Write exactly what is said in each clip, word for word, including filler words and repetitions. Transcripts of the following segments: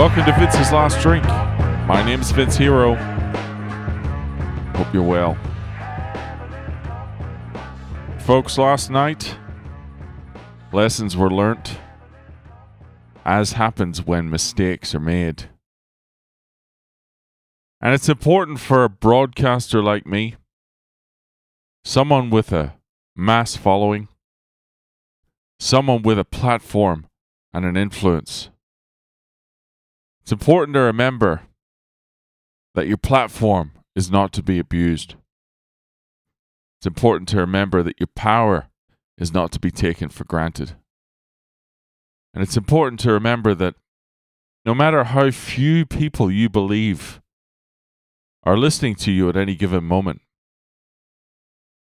Welcome to Vince's Last Drink. My name is Vince Hero. Hope you're well. Folks, last night, lessons were learnt, as happens when mistakes are made. And it's important for a broadcaster like me, someone with a mass following, someone with a platform and an influence. It's important to remember that your platform is not to be abused. It's important to remember that your power is not to be taken for granted. And it's important to remember that no matter how few people you believe are listening to you at any given moment,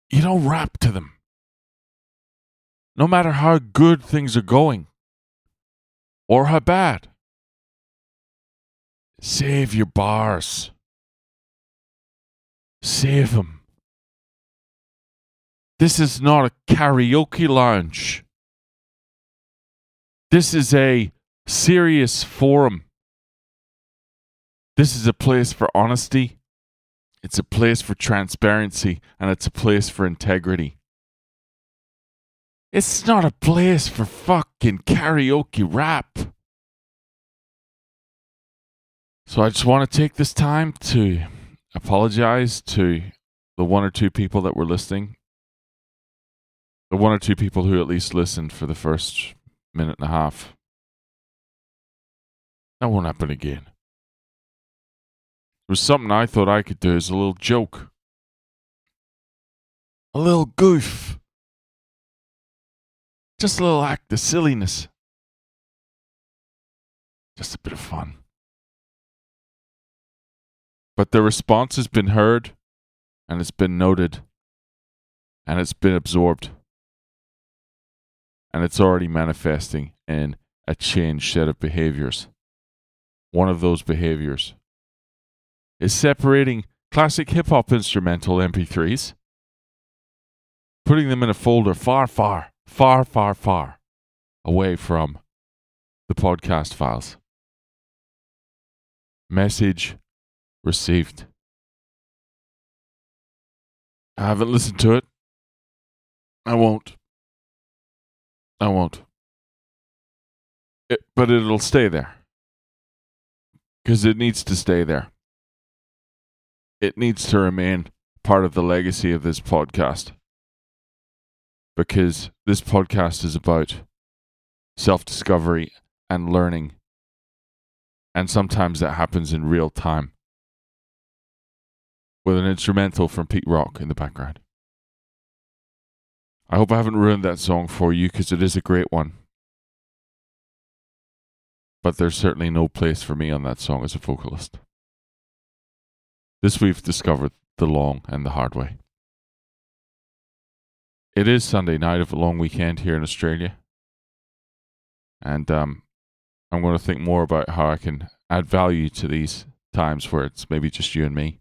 you don't rap to them. No matter how good things are going or how bad, save your bars. Save them. This is not a karaoke lounge. This is a serious forum. This is a place for honesty. It's a place for transparency, and it's a place for integrity. It's not a place for fucking karaoke rap. So I just want to take this time to apologize to the one or two people that were listening. The one or two people who at least listened for the first minute and a half. That won't happen again. It was something I thought I could do as a little joke. A little goof. Just a little act of silliness. Just a bit of fun. But the response has been heard, and it's been noted, and it's been absorbed. And it's already manifesting in a changed set of behaviors. One of those behaviors is separating classic hip-hop instrumental M P threes, putting them in a folder far, far, far, far, far away from the podcast files. Message received. I haven't listened to it. I won't. I won't. It, but it'll stay there. Because it needs to stay there. It needs to remain part of the legacy of this podcast. Because this podcast is about self-discovery and learning. And sometimes that happens in real time, with an instrumental from Pete Rock in the background. I hope I haven't ruined that song for you, because it is a great one. But there's certainly no place for me on that song as a vocalist. This we've discovered the long and the hard way. It is Sunday night of a long weekend here in Australia. And um, I'm going to think more about how I can add value to these times where it's maybe just you and me.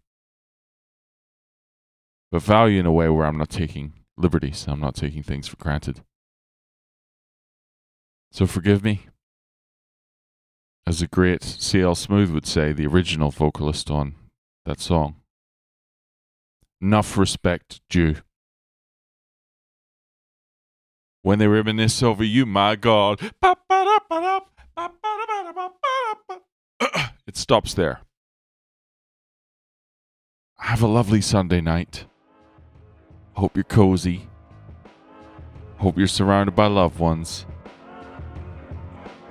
But value in a way where I'm not taking liberties. I'm not taking things for granted. So forgive me. As the great C L Smooth would say, the original vocalist on that song, enough respect due. When they reminisce over you, my God. It stops there. Have a lovely Sunday night. Hope you're cozy. Hope you're surrounded by loved ones.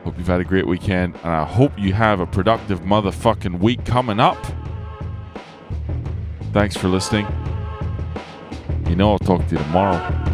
Hope you've had a great weekend. And I hope you have a productive motherfucking week coming up. Thanks for listening. You know I'll talk to you tomorrow.